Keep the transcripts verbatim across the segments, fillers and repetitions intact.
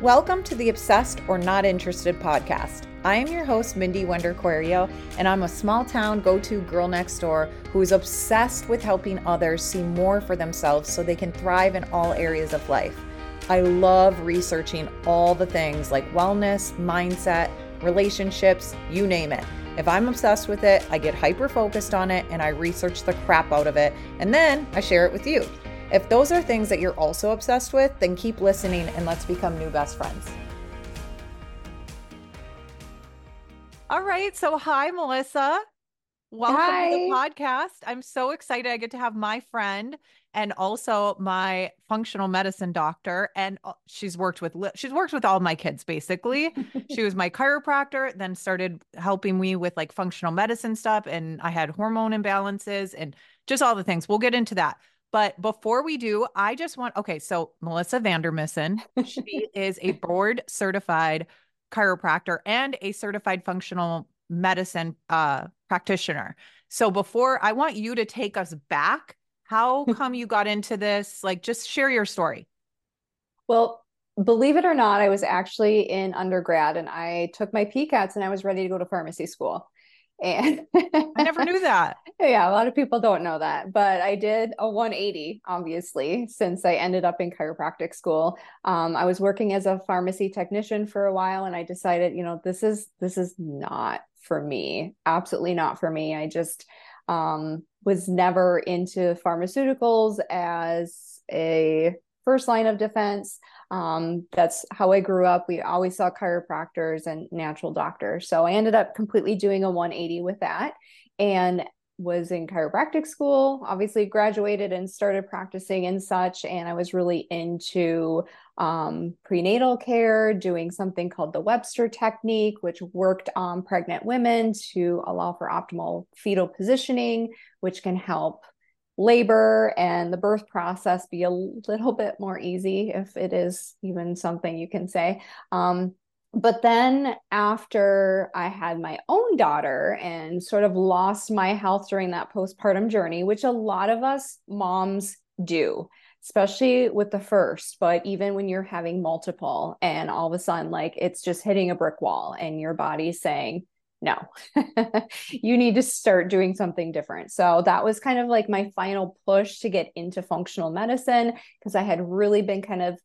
Welcome to the Obsessed or Not Interested Podcast. I am your host, Mindy Wender Querio, and I'm a small town go-to girl next door who is obsessed with helping others see more for themselves so they can thrive in all areas of life. I love researching all the things like wellness, mindset, relationships, you name it. If I'm obsessed with it, I get hyper-focused on it and I research the crap out of it, and then I share it with you. If those are things that you're also obsessed with, then keep listening and let's become new best friends. All right, so hi, Melissa. Welcome hi. to the podcast. I'm so excited I get to have my friend and also my functional medicine doctor, and she's worked with she's worked with all my kids basically. She was my chiropractor, then started helping me with like functional medicine stuff, and I had hormone imbalances and just all the things. We'll get into that. But before we do, I just want okay, so Melissa Vandermissen, she is a board certified chiropractor and a certified functional medicine uh, practitioner. So before, I want you to take us back. How come you got into this? Like, just share your story. Well, believe it or not, I was actually in undergrad and I took my P C A Ts and I was ready to go to pharmacy school. And I never knew that. Yeah. A lot of people don't know that, but I did a one eighty, obviously, since I ended up in chiropractic school. Um, I was working as a pharmacy technician for a while and I decided, you know, this is, this is not for me. Absolutely not for me. I just, um, was never into pharmaceuticals as a first line of defense. Um, that's how I grew up. We always saw chiropractors and natural doctors. So I ended up completely doing a one eighty with that and was in chiropractic school, obviously graduated and started practicing and such. And I was really into um, prenatal care, doing something called the Webster technique, which worked on pregnant women to allow for optimal fetal positioning, which can help labor and the birth process be a little bit more easy, if it is even something you can say. Um, but then after I had my own daughter and sort of lost my health during that postpartum journey, which a lot of us moms do, especially with the first, but even when you're having multiple and all of a sudden, like it's just hitting a brick wall and your body's saying, no, you need to start doing something different. So that was kind of like my final push to get into functional medicine because I had really been kind of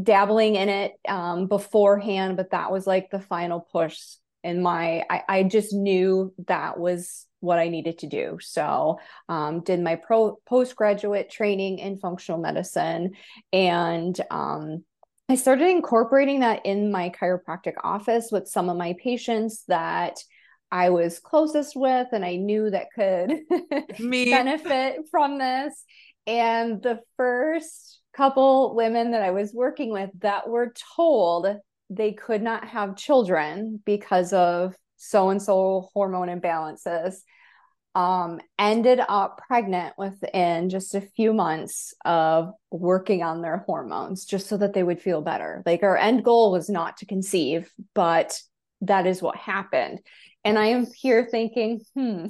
dabbling in it um, beforehand, but that was like the final push in my, I, I just knew that was what I needed to do. So um, did my pro postgraduate training in functional medicine and, um, I started incorporating that in my chiropractic office with some of my patients that I was closest with and I knew that could benefit from this. And the first couple women that I was working with that were told they could not have children because of so-and-so hormone imbalances, um, ended up pregnant within just a few months of working on their hormones just so that they would feel better. Like our end goal was not to conceive, but that is what happened. And I am here thinking, Hmm,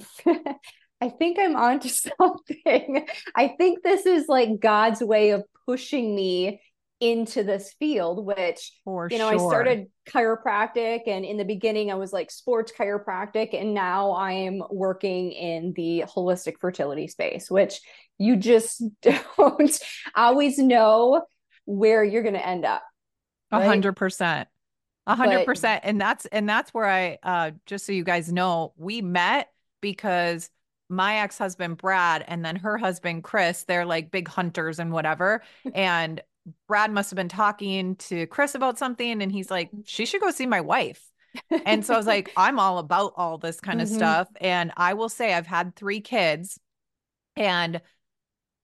I think I'm onto something. I think this is like God's way of pushing me into this field, which, For you know, sure. I started chiropractic and in the beginning I was like sports chiropractic and now I'm working in the holistic fertility space, which you just don't always know where you're going to end up. A hundred percent, a hundred percent. And that's, and that's where I, uh, just so you guys know, we met because my ex-husband, Brad, and then her husband, Chris, they're like big hunters and whatever. And Brad must've been talking to Chris about something and he's like, she should go see my wife. And so I was like, I'm all about all this kind mm-hmm. of stuff. And I will say I've had three kids and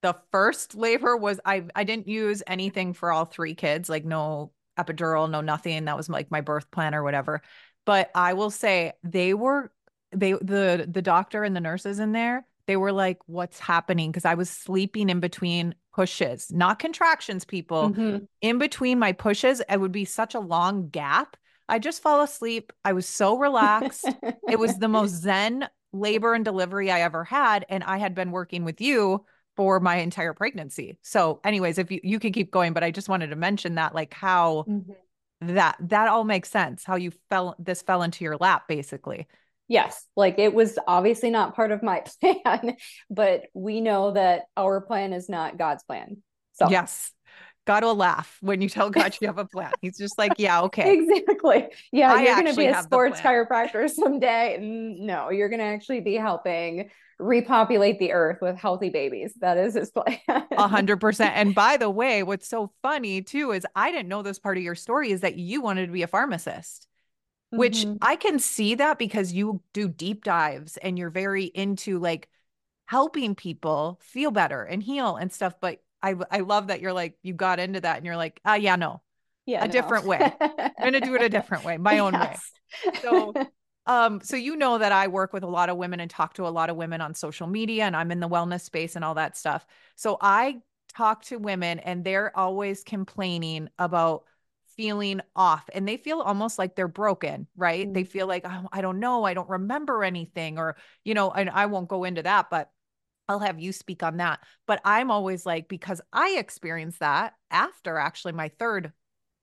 the first labor was, I, I didn't use anything for all three kids, like no epidural, no nothing. That was like my birth plan or whatever. But I will say they were, they, the, the doctor and the nurses in there, they were like, what's happening? Because I was sleeping in between pushes, not contractions, people. Mm-hmm. In between my pushes, it would be such a long gap. I just fall asleep. I was so relaxed. It was the most zen labor and delivery I ever had. And I had been working with you for my entire pregnancy. So anyways, if you, you can keep going, but I just wanted to mention that, like how mm-hmm. that, that all makes sense. How you fell, this fell into your lap, basically. Yes. Like it was obviously not part of my plan, but we know that our plan is not God's plan. So yes. God will laugh when you tell God you have a plan. He's just like, yeah, okay. Exactly. Yeah. I you're going to be a sports chiropractor someday. No, you're going to actually be helping repopulate the earth with healthy babies. That is his plan. A hundred percent. And by the way, what's so funny too, is I didn't know this part of your story is that you wanted to be a pharmacist, mm-hmm. which I can see that because you do deep dives and you're very into like helping people feel better and heal and stuff. But I I love that you're like, you got into that and you're like, ah, oh, yeah, no, yeah, a no. different way. I'm going to do it a different way, my own yes. way. So, um, so you know that I work with a lot of women and talk to a lot of women on social media, and I'm in the wellness space and all that stuff. So I talk to women and they're always complaining about feeling off and they feel almost like they're broken, right? Mm-hmm. They feel like, oh, I don't know, I don't remember anything or, you know, and I won't go into that, but I'll have you speak on that. But I'm always like, because I experienced that after actually my third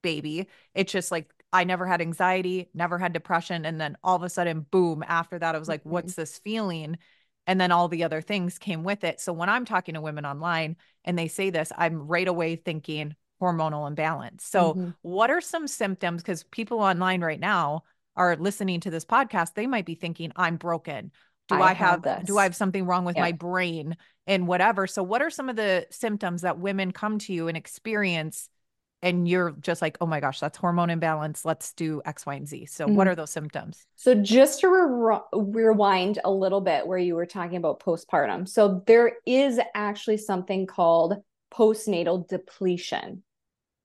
baby, it's just like, I never had anxiety, never had depression. And then all of a sudden, boom, after that, I was like, mm-hmm. what's this feeling? And then all the other things came with it. So when I'm talking to women online and they say this, I'm right away thinking hormonal imbalance. So mm-hmm. what are some symptoms? Because people online right now are listening to this podcast. They might be thinking I'm broken. Do I, I have, have do I have something wrong with yeah. my brain and whatever? So what are some of the symptoms that women come to you and experience and you're just like, oh my gosh, that's hormone imbalance. Let's do X, Y, and Z. So mm-hmm. what are those symptoms? So just to re- rewind a little bit where you were talking about postpartum. So there is actually something called postnatal depletion,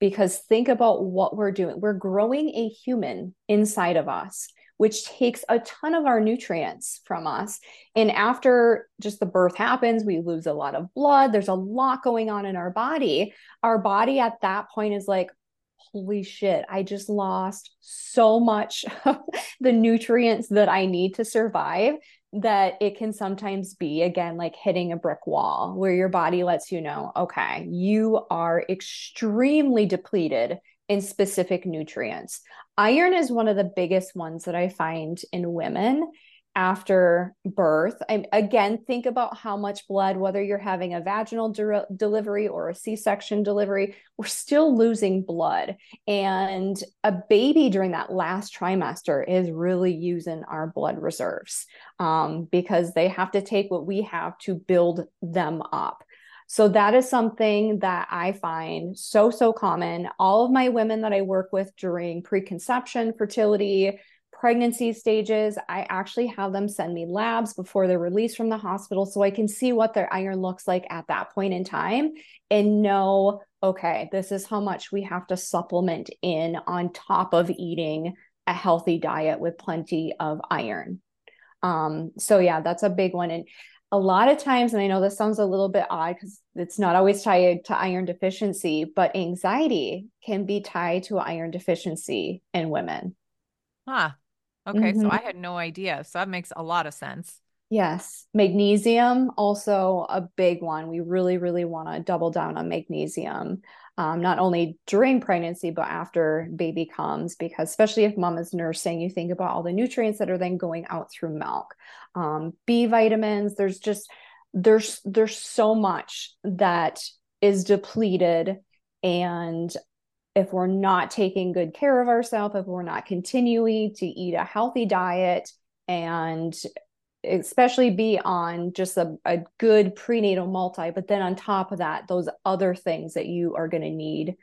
because think about what we're doing. We're growing a human inside of us, which takes a ton of our nutrients from us. And after just the birth happens, we lose a lot of blood. There's a lot going on in our body. Our body at that point is like, holy shit, I just lost so much of the nutrients that I need to survive, that it can sometimes be, again, like hitting a brick wall where your body lets you know, okay, you are extremely depleted in specific nutrients. Iron is one of the biggest ones that I find in women after birth. I, again, think about how much blood, whether you're having a vaginal de- delivery or a C-section delivery, we're still losing blood. And a baby during that last trimester is really using our blood reserves um, because they have to take what we have to build them up. So that is something that I find so, so common. All of my women that I work with during preconception, fertility, pregnancy stages, I actually have them send me labs before they're released from the hospital so I can see what their iron looks like at that point in time and know, okay, this is how much we have to supplement in on top of eating a healthy diet with plenty of iron. Um, so yeah, that's a big one. And a lot of times, and I know this sounds a little bit odd because it's not always tied to iron deficiency, but anxiety can be tied to iron deficiency in women. Huh. Okay. Mm-hmm. So I had no idea. So that makes a lot of sense. Yes. Magnesium, also a big one. We really, really want to double down on magnesium, um, not only during pregnancy, but after baby comes, because especially if mom is nursing, you think about all the nutrients that are then going out through milk. Um, B vitamins, there's just, there's, there's so much that is depleted. And if we're not taking good care of ourselves, if we're not continuing to eat a healthy diet and especially be on just a, a good prenatal multi, but then on top of that, those other things that you are going to need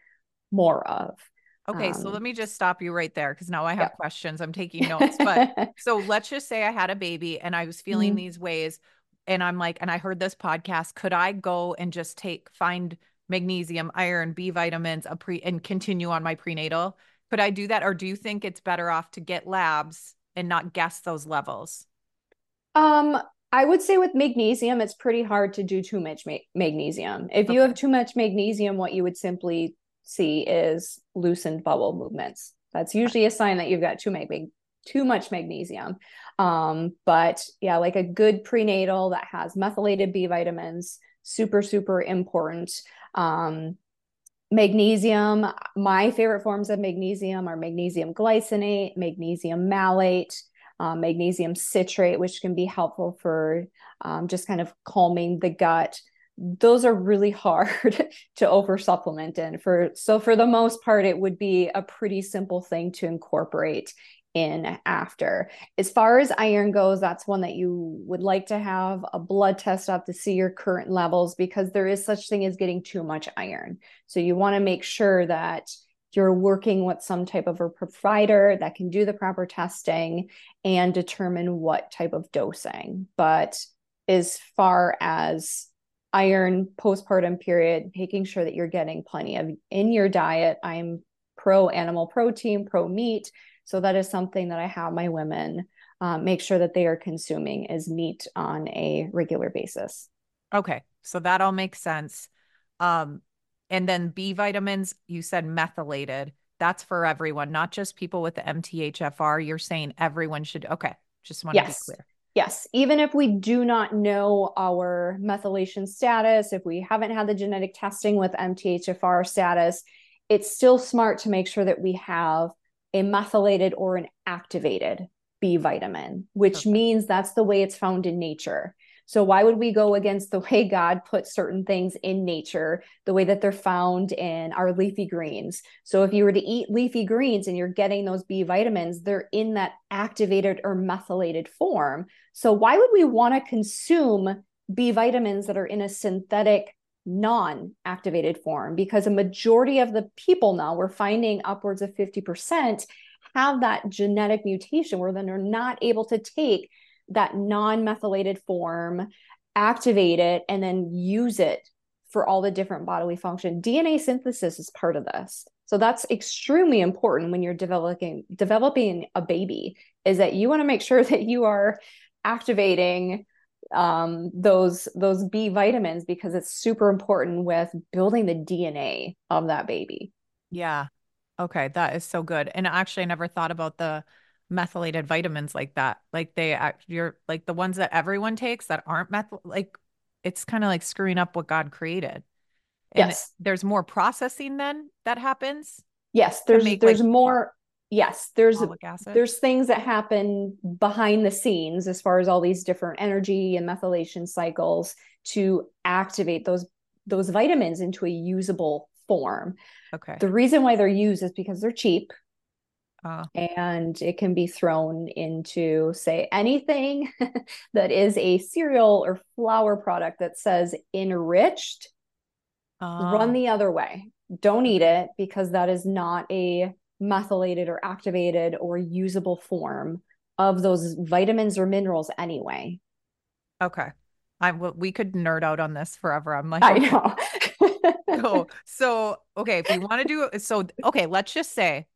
more of. Okay. Um, so let me just stop you right there, because now I have yeah. questions. I'm taking notes, but so let's just say I had a baby and I was feeling mm-hmm. these ways and I'm like, and I heard this podcast, could I go and just take, find magnesium, iron, B vitamins, a pre and continue on my prenatal? Could I do that? Or do you think it's better off to get labs and not guess those levels? Um, I would say with magnesium, it's pretty hard to do too much ma- magnesium. If okay. you have too much magnesium, what you would simply see is loosened bowel movements. That's usually a sign that you've got too much, too much magnesium. Um, but yeah, like a good prenatal that has methylated B vitamins, super, super important. Um, Magnesium, my favorite forms of magnesium are magnesium glycinate, magnesium malate, um, magnesium citrate, which can be helpful for um, just kind of calming the gut. Those are really hard to over supplement in for. So for the most part, it would be a pretty simple thing to incorporate in after. As far as iron goes, that's one that you would like to have a blood test up to see your current levels, because there is such thing as getting too much iron. So you want to make sure that you're working with some type of a provider that can do the proper testing and determine what type of dosing. But as far as iron postpartum period, making sure that you're getting plenty of in your diet, I'm pro animal protein, pro meat. So that is something that I have my women uh, make sure that they are consuming is meat on a regular basis. Okay. So that all makes sense. Um, and then B vitamins, you said methylated. That's for everyone, not just people with the M T H F R. You're saying everyone should. Okay. Just want yes. to be clear. Yes. Even if we do not know our methylation status, if we haven't had the genetic testing with M T H F R status, it's still smart to make sure that we have a methylated or an activated B vitamin, which okay. means that's the way it's found in nature. So why would we go against the way God put certain things in nature, the way that they're found in our leafy greens? So if you were to eat leafy greens and you're getting those B vitamins, they're in that activated or methylated form. So why would we want to consume B vitamins that are in a synthetic non-activated form? Because a majority of the people now, we're finding upwards of fifty percent have that genetic mutation where then they're not able to take that non-methylated form, activate it, and then use it for all the different bodily function. D N A synthesis is part of this. So that's extremely important when you're developing developing a baby, is that you want to make sure that you are activating um, those, those B vitamins, because it's super important with building the D N A of that baby. Yeah. Okay. That is so good. And actually I never thought about the methylated vitamins like that. Like they act, you're like the ones that everyone takes that aren't meth, like it's kind of like screwing up what God created. And yes. There's more processing then that happens. Yes. There's, make, there's like, more. Yes, there's there's things that happen behind the scenes as far as all these different energy and methylation cycles to activate those those vitamins into a usable form. Okay. The reason why they're used is because they're cheap, uh, and it can be thrown into, say, anything that is a cereal or flour product that says enriched. Uh, run the other way. Don't eat it, because that is not a methylated or activated or usable form of those vitamins or minerals anyway. Okay. I will, we could nerd out on this forever. I'm like, I know. so, so, okay. If we want to do, so, okay, let's just say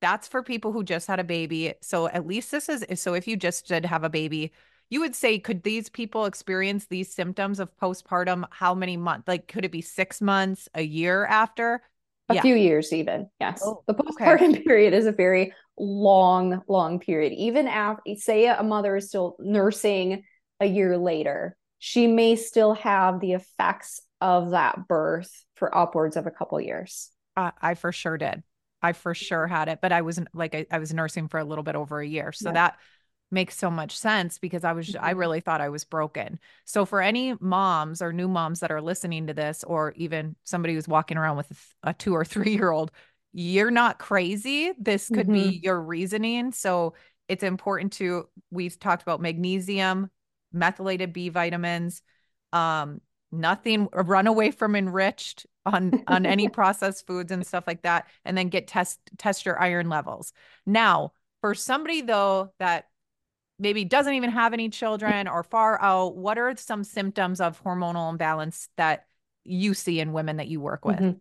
that's for people who just had a baby. So at least this is, so if you just did have a baby, you would say, could these people experience these symptoms of postpartum? How many months? Like, could it be six months, a year after? A yeah. few years even. Yes. Oh, the postpartum okay. period is a very long, long period. Even after, say a mother is still nursing a year later, she may still have the effects of that birth for upwards of a couple of years. Uh, I for sure did. I for sure had it, but I wasn't like, I, I was nursing for a little bit over a year. So yeah. that makes so much sense, because I was, mm-hmm. I really thought I was broken. So for any moms or new moms that are listening to this, or even somebody who's walking around with a two or three year old, you're not crazy. This could mm-hmm. be your reasoning. So it's important to, we've talked about magnesium, methylated B vitamins, um, nothing, run away from enriched on, on any processed foods and stuff like that. And then get test, test your iron levels. Now for somebody though, that maybe doesn't even have any children or far out, what are some symptoms of hormonal imbalance that you see in women that you work with? Mm-hmm.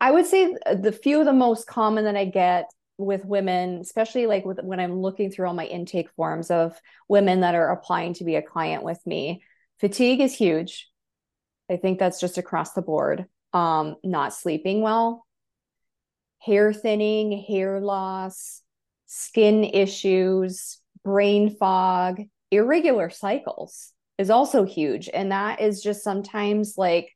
I would say the few of the most common that I get with women, especially like with, when I'm looking through all my intake forms of women that are applying to be a client with me, fatigue is huge. I think that's just across the board. Um, not sleeping well, hair thinning, hair loss, skin issues, brain fog, irregular cycles is also huge. And that is just sometimes like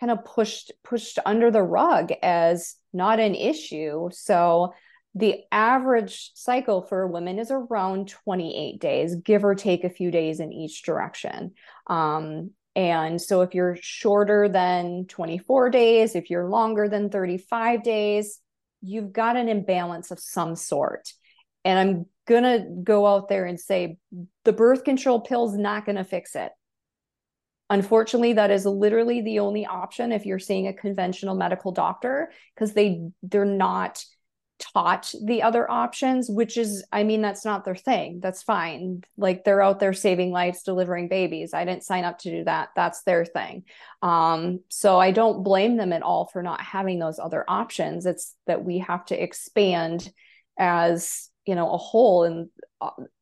kind of pushed pushed under the rug as not an issue. So the average cycle for women is around twenty-eight days, give or take a few days in each direction. Um, and so if you're shorter than twenty-four days, if you're longer than thirty-five days, you've got an imbalance of some sort. And I'm going to go out there and say the birth control pill is not going to fix it. Unfortunately, that is literally the only option if you're seeing a conventional medical doctor, because they, they're not taught the other options, which is, I mean, that's not their thing. That's fine. Like, they're out there saving lives, delivering babies. I didn't sign up to do that. That's their thing. Um, so I don't blame them at all for not having those other options. It's that we have to expand as, you know, a whole, and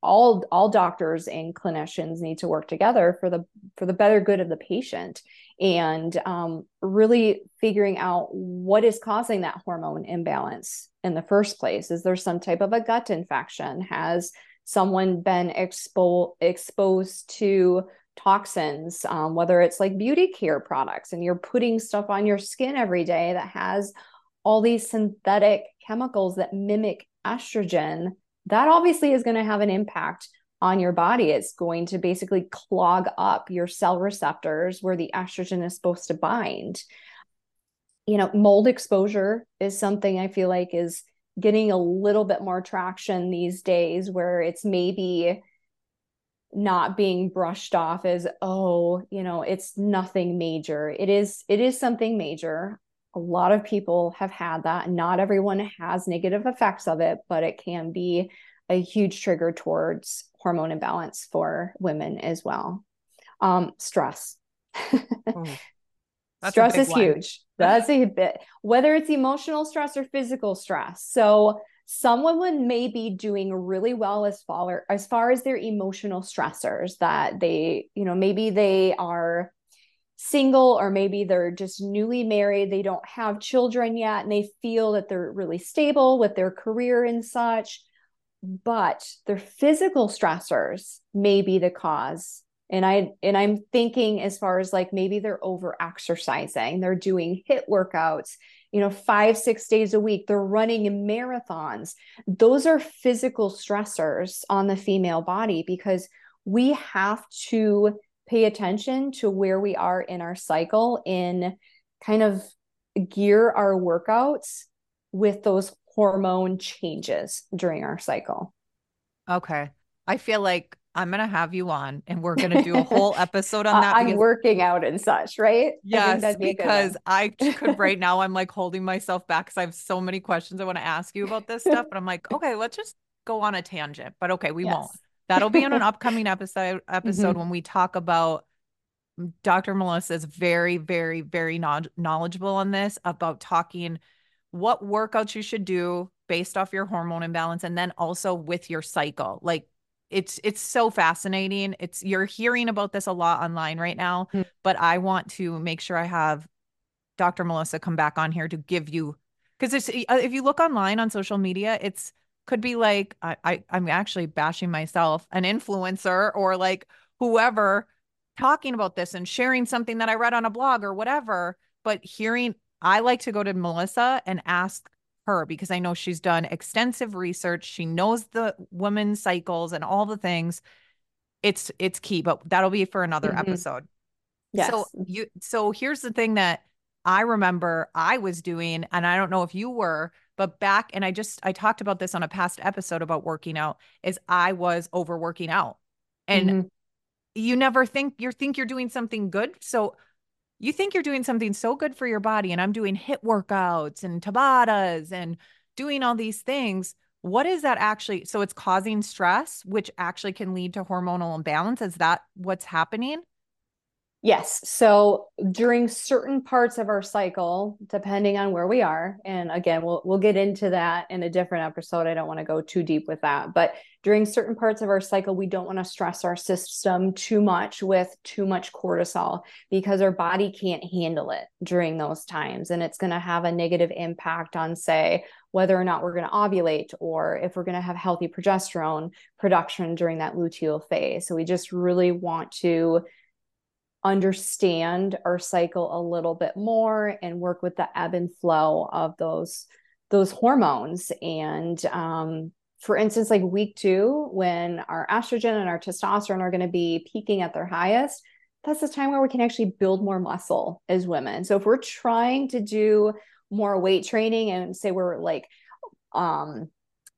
all, all doctors and clinicians need to work together for the, for the better good of the patient, and um, really figuring out what is causing that hormone imbalance in the first place. Is there some type of a gut infection? Has someone been expo- exposed to toxins, um, whether it's like beauty care products and you're putting stuff on your skin every day that has all these synthetic chemicals that mimic estrogen? That obviously is going to have an impact on your body. It's going to basically clog up your cell receptors where the estrogen is supposed to bind. You know, mold exposure is something I feel like is getting a little bit more traction these days, where it's maybe not being brushed off as, oh, you know, it's nothing major. It is, it is something major. A lot of people have had that. Not everyone has negative effects of it, but it can be a huge trigger towards hormone imbalance for women as well. Um, stress. Mm. Stress is huge. That's a bit, whether it's emotional stress or physical stress. So some women may be doing really well as far, as far as their emotional stressors, that they, you know, maybe they are single, or maybe they're just newly married, they don't have children yet, and they feel that they're really stable with their career and such, but their physical stressors may be the cause. And I, and I'm thinking as far as like, maybe they're over exercising, they're doing HIIT workouts, you know, five, six days a week, they're running marathons. Those are physical stressors on the female body, because we have to pay attention to where we are in our cycle in kind of gear our workouts with those hormone changes during our cycle. Okay. I feel like I'm going to have you on and we're going to do a whole episode on that. I'm because, working out and such, right? Yes, I because I could right now, I'm like holding myself back because I have so many questions I want to ask you about this stuff. But I'm like, okay, let's just go on a tangent. But okay, we yes. won't. That'll be on an upcoming episode episode mm-hmm. when we talk about Doctor Melissa is very, very, very knowledgeable on this, about talking what workouts you should do based off your hormone imbalance. And then also with your cycle, like, It's it's so fascinating. It's you're hearing about this a lot online right now, mm-hmm. but I want to make sure I have Doctor Melissa come back on here to give you, because if you look online on social media, it's could be like I, I I'm actually bashing myself, an influencer or like whoever talking about this and sharing something that I read on a blog or whatever. But hearing, I like to go to Melissa and ask her, because I know she's done extensive research. She knows the women's cycles and all the things. It's, it's key, but that'll be for another mm-hmm. episode. Yes. So you, so here's the thing that I remember I was doing, and I don't know if you were, but back, and I just, I talked about this on a past episode about working out, is I was overworking out, and mm-hmm. you never think you think you're doing something good. So you think you're doing something so good for your body, and I'm doing HIIT workouts and Tabatas and doing all these things. What is that actually? So it's causing stress, which actually can lead to hormonal imbalance. Is that what's happening? Yes. So during certain parts of our cycle, depending on where we are, and again, we'll we'll get into that in a different episode. I don't want to go too deep with that, but during certain parts of our cycle, we don't want to stress our system too much with too much cortisol, because our body can't handle it during those times. And it's going to have a negative impact on, say, whether or not we're going to ovulate, or if we're going to have healthy progesterone production during that luteal phase. So we just really want to understand our cycle a little bit more and work with the ebb and flow of those, those hormones. And, um, for instance, like week two, when our estrogen and our testosterone are going to be peaking at their highest, that's the time where we can actually build more muscle as women. So if we're trying to do more weight training and say we're like, um,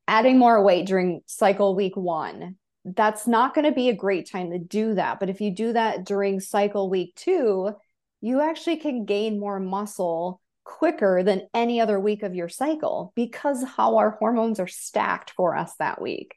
adding more weight during cycle week one, that's not going to be a great time to do that. But if you do that during cycle week two, you actually can gain more muscle quicker than any other week of your cycle because how our hormones are stacked for us that week.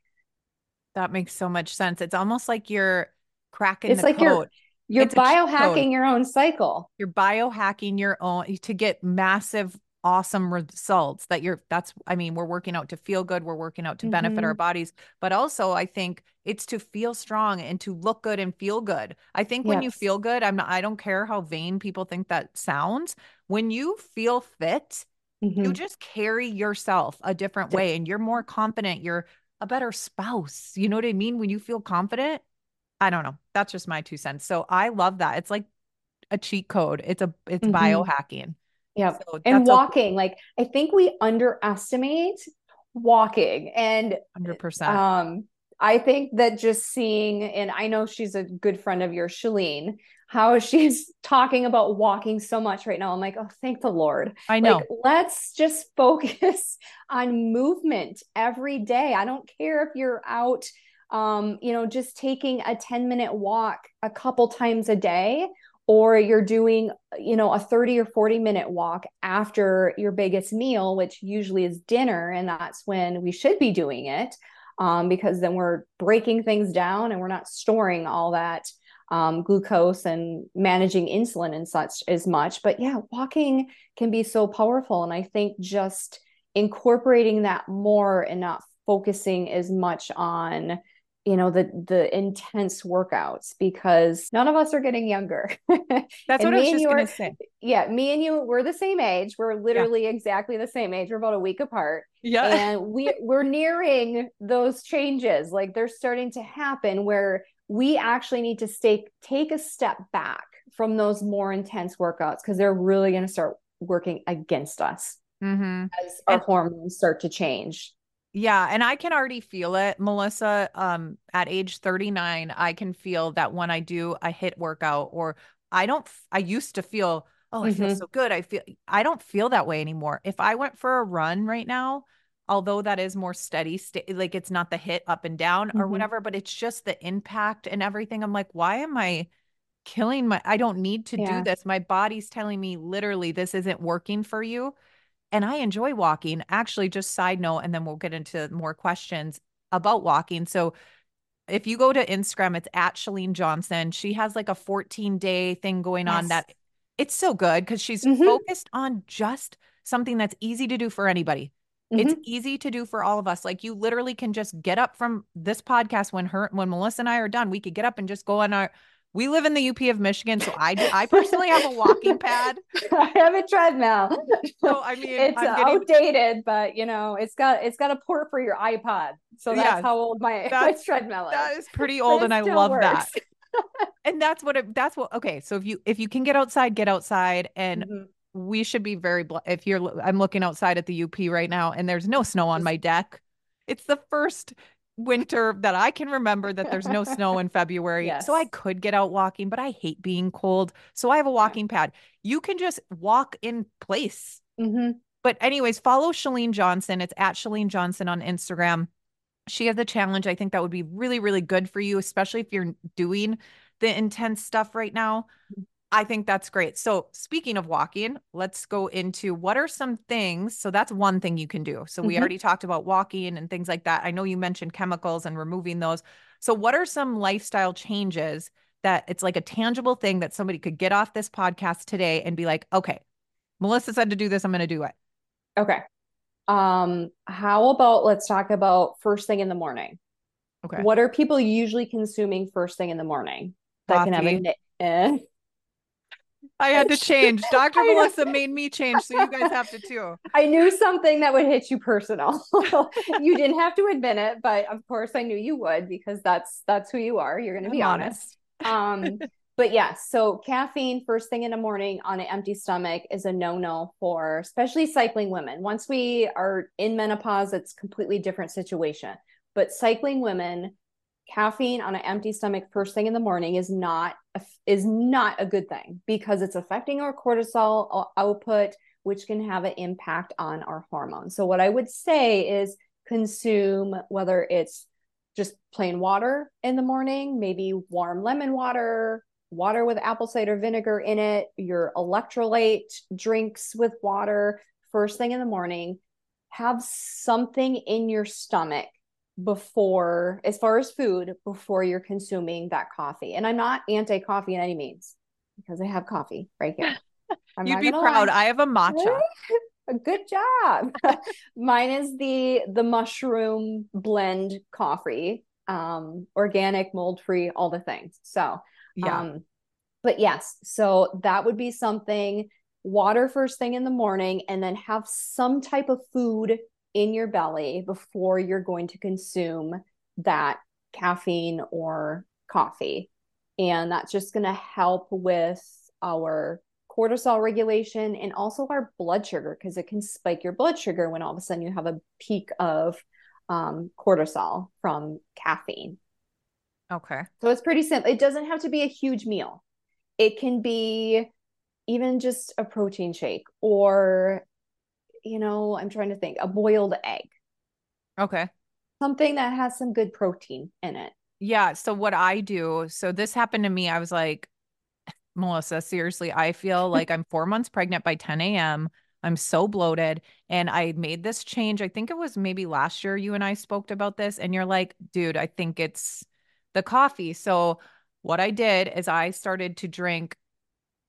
That makes so much sense. It's almost like you're cracking it's the like code. You're, you're biohacking your own cycle. You're biohacking your own to get massive, awesome results that you're, that's, I mean, we're working out to feel good. We're working out to mm-hmm. benefit our bodies, but also I think it's to feel strong and to look good and feel good. I think yes. when you feel good, I'm not, I don't care how vain people think that sounds. When you feel fit, mm-hmm. you just carry yourself a different way and you're more confident. You're a better spouse. You know what I mean? When you feel confident, I don't know. That's just my two cents. So I love that. It's like a cheat code. It's a, it's mm-hmm. biohacking. Yeah. So and walking, a- like, I think we underestimate walking and one hundred percent. Um, I think that just seeing, and I know she's a good friend of yours, Chalene, how she's talking about walking so much right now. I'm like, oh, thank the Lord. I know. Like, let's just focus on movement every day. I don't care if you're out, um, you know, just taking a ten minute walk a couple times a day, or you're doing, you know, a thirty or forty minute walk after your biggest meal, which usually is dinner. And that's when we should be doing it. Um, because then we're breaking things down and we're not storing all that, um, glucose and managing insulin and such as much, but yeah, walking can be so powerful. And I think just incorporating that more and not focusing as much on, you know, the, the intense workouts, because none of us are getting younger. That's what I was just going to say. Yeah. Me and you, we're the same age. We're literally yeah. exactly the same age. We're about a week apart. Yeah. And we we're nearing those changes. Like they're starting to happen where we actually need to stay, take a step back from those more intense workouts. Cause they're really going to start working against us mm-hmm. as our and- hormones start to change. Yeah. And I can already feel it, Melissa. Um, at age thirty-nine, I can feel that when I do a HIIT workout or I don't, I used to feel, oh, I mm-hmm. feel so good. I feel, I don't feel that way anymore. If I went for a run right now, although that is more steady, st- like it's not the HIIT up and down mm-hmm. or whatever, but it's just the impact and everything. I'm like, why am I killing my, I don't need to yeah. do this. My body's telling me literally, this isn't working for you. And I enjoy walking. Actually, just side note, and then we'll get into more questions about walking. So if you go to Instagram, it's at Chalene Johnson. She has like a fourteen day thing going yes. on that it's so good because she's mm-hmm. focused on just something that's easy to do for anybody. Mm-hmm. It's easy to do for all of us. Like you literally can just get up from this podcast when her, when Melissa and I are done, we could get up and just go on our, we live in the U P of Michigan, so I do, I personally have a walking pad. I have a treadmill. So I mean, it's I'm outdated, getting... but you know, it's got it's got a port for your iPod. So that's yeah, how old my, my treadmill is. That is pretty old, and I love works. that. And that's what it, that's what. Okay, so if you if you can get outside, get outside, and mm-hmm. we should be very. If you're, I'm looking outside at the U P right now, and there's no snow on my deck. It's the first winter that I can remember that there's no snow in February. Yes. So I could get out walking, but I hate being cold. So I have a walking yeah. pad. You can just walk in place. Mm-hmm. But anyways, follow Chalene Johnson. It's at Chalene Johnson on Instagram. She has a challenge. I think that would be really, really good for you, especially if you're doing the intense stuff right now. I think that's great. So speaking of walking, let's go into what are some things. So that's one thing you can do. So we mm-hmm. already talked about walking and things like that. I know you mentioned chemicals and removing those. So what are some lifestyle changes that it's like a tangible thing that somebody could get off this podcast today and be like, okay, Melissa said to do this. I'm going to do it. Okay. Um, how about, let's talk about first thing in the morning. Okay. What are people usually consuming first thing in the morning? That Coffee. can have a eh. I had to change. Doctor Melissa made me change. So you guys have to too. I knew something that would hit you personal. You didn't have to admit it, but of course I knew you would because that's, that's who you are. You're going to be honest. honest. Um, But yeah, so caffeine first thing in the morning on an empty stomach is a no-no for especially cycling women. Once we are in menopause, it's a completely different situation. But cycling women, caffeine on an empty stomach first thing in the morning is not a, is not a good thing because it's affecting our cortisol output, which can have an impact on our hormones. So what I would say is consume, whether it's just plain water in the morning, maybe warm lemon water, water with apple cider vinegar in it, your electrolyte drinks with water first thing in the morning. Have something in your stomach before, as far as food, before you're consuming that coffee. And I'm not anti-coffee in any means because I have coffee right here. I'm You'd be proud. Lie. I have a matcha. Good job. Mine is the, the mushroom blend coffee, um, organic, mold-free, all the things. So, yeah. um, but yes, so that would be something, water first thing in the morning, and then have some type of food in your belly before you're going to consume that caffeine or coffee. And that's just going to help with our cortisol regulation and also our blood sugar, because it can spike your blood sugar when all of a sudden you have a peak of um, cortisol from caffeine. Okay. So it's pretty simple. It doesn't have to be a huge meal. It can be even just a protein shake or, you know, I'm trying to think, a boiled egg. Okay. Something that has some good protein in it. Yeah. So what I do, so this happened to me. I was like, Melissa, seriously, I feel like I'm four months pregnant by ten a.m. I'm so bloated. And I made this change. I think it was maybe last year you and I spoke about this and you're like, dude, I think it's the coffee. So what I did is I started to drink,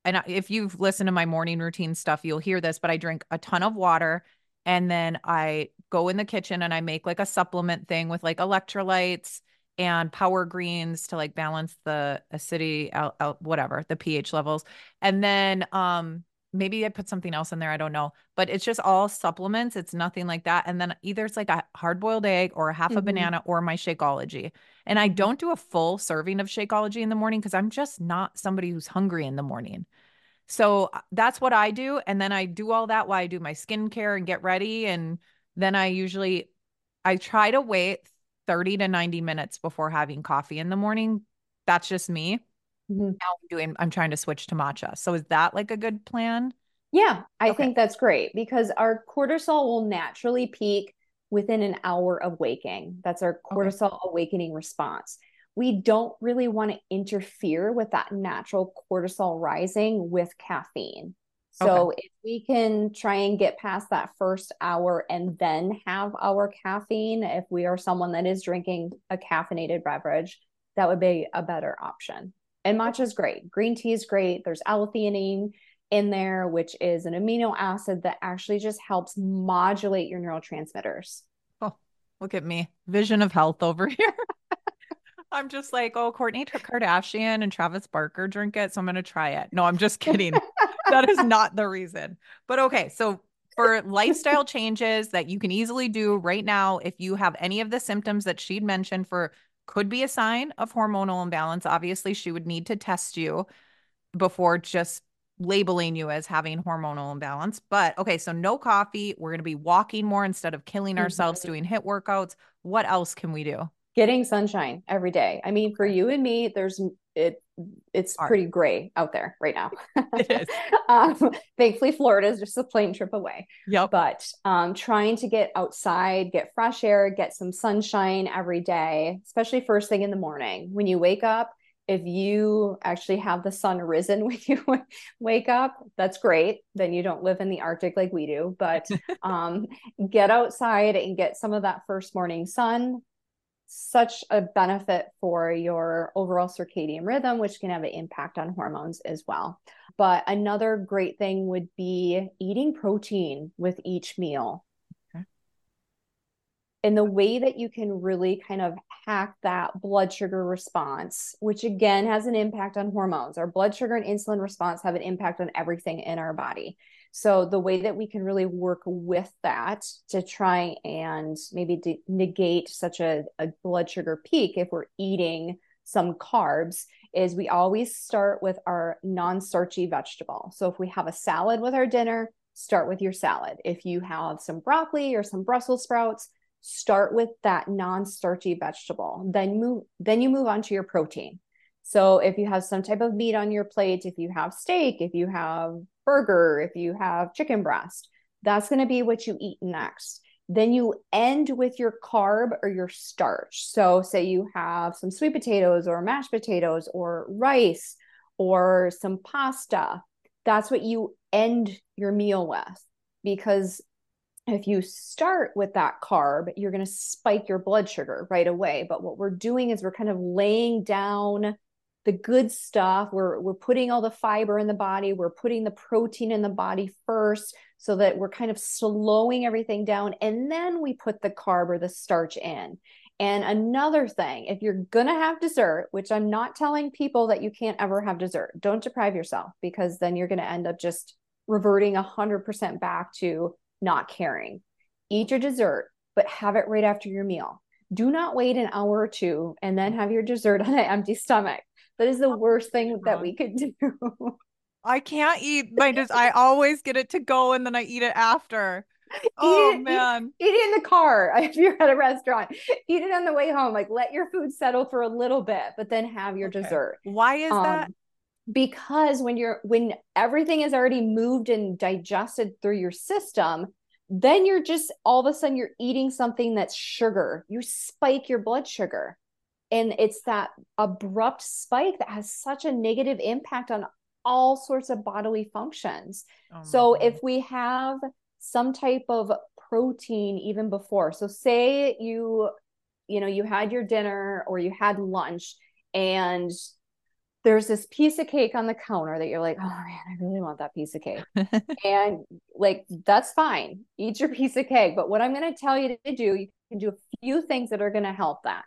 and if you've listened to my morning routine stuff, you'll hear this, but I drink a ton of water and then I go in the kitchen and I make like a supplement thing with like electrolytes and power greens to like balance the acidity out, out, whatever the pH levels. And then, um, maybe I put something else in there. I don't know, but it's just all supplements. It's nothing like that. And then either it's like a hard boiled egg or a half mm-hmm. a banana or my Shakeology. And I don't do a full serving of Shakeology in the morning because I'm just not somebody who's hungry in the morning. So that's what I do. And then I do all that while I do my skincare and get ready. And then I usually, I try to wait thirty to ninety minutes before having coffee in the morning. That's just me. Mm-hmm. Now I'm doing, I'm trying to switch to matcha. So is that like a good plan? Yeah, I okay. think that's great because our cortisol will naturally peak within an hour of waking. That's our cortisol okay. awakening response. We don't really want to interfere with that natural cortisol rising with caffeine. So okay. if we can try and get past that first hour and then have our caffeine, if we are someone that is drinking a caffeinated beverage, that would be a better option. And matcha is great. Green tea is great. There's L-theanine in there, which is an amino acid that actually just helps modulate your neurotransmitters. Oh, look at me. Vision of health over here. I'm just like, oh, Kourtney Kardashian and Travis Barker drink it, so I'm going to try it. No, I'm just kidding. That is not the reason. But okay, so for lifestyle changes that you can easily do right now, if you have any of the symptoms that she'd mentioned for could be a sign of hormonal imbalance. Obviously, she would need to test you before just labeling you as having hormonal imbalance. But okay, so no coffee. We're going to be walking more instead of killing ourselves, mm-hmm. doing HIIT workouts. What else can we do? Getting sunshine every day. I mean, for you and me, there's it. It's Art. pretty gray out there right now. It is. um, thankfully, Florida is just a plane trip away. Yep. But um, trying to get outside, get fresh air, get some sunshine every day, especially first thing in the morning when you wake up. If you actually have the sun risen when you wake up, that's great. Then you don't live in the Arctic like we do. But um, get outside and get some of that first morning sun. Such a benefit for your overall circadian rhythm, which can have an impact on hormones as well. But another great thing would be eating protein with each meal. Okay. And the way that you can really kind of hack that blood sugar response, which again has an impact on hormones. Our blood sugar and insulin response have an impact on everything in our body. So the way that we can really work with that to try and maybe de- negate such a, a blood sugar peak, if we're eating some carbs, is we always start with our non-starchy vegetable. So if we have a salad with our dinner, start with your salad. If you have some broccoli or some Brussels sprouts, start with that non-starchy vegetable. Then move, then you move on to your protein. So if you have some type of meat on your plate, if you have steak, if you have burger, if you have chicken breast, that's going to be what you eat next. Then you end with your carb or your starch. So say you have some sweet potatoes or mashed potatoes or rice or some pasta. That's what you end your meal with, because if you start with that carb, you're going to spike your blood sugar right away. But what we're doing is we're kind of laying down the good stuff. We're, we're putting all the fiber in the body. We're putting the protein in the body first, so that we're kind of slowing everything down. And then we put the carb or the starch in. And another thing, if you're going to have dessert, which I'm not telling people that you can't ever have dessert, don't deprive yourself, because then you're going to end up just reverting one hundred percent back to not caring. Eat your dessert, but have it right after your meal. Do not wait an hour or two and then have your dessert on an empty stomach. That is the worst thing that we could do. I can't eat my dessert. I always get it to go and then I eat it after. Oh, eat it, man. Eat, eat it in the car. If you're at a restaurant, eat it on the way home. Like, let your food settle for a little bit, but then have your okay. dessert. Why is um, that? Because when you're, when everything is already moved and digested through your system, then you're just, all of a sudden you're eating something that's sugar. You spike your blood sugar, and it's that abrupt spike that has such a negative impact on all sorts of bodily functions. Oh so God. If we have some type of protein even before, so say you, you know, you had your dinner or you had lunch and there's this piece of cake on the counter that you're like, oh man, I really want that piece of cake. And like, that's fine. Eat your piece of cake. But what I'm going to tell you to do, you can do a few things that are going to help that.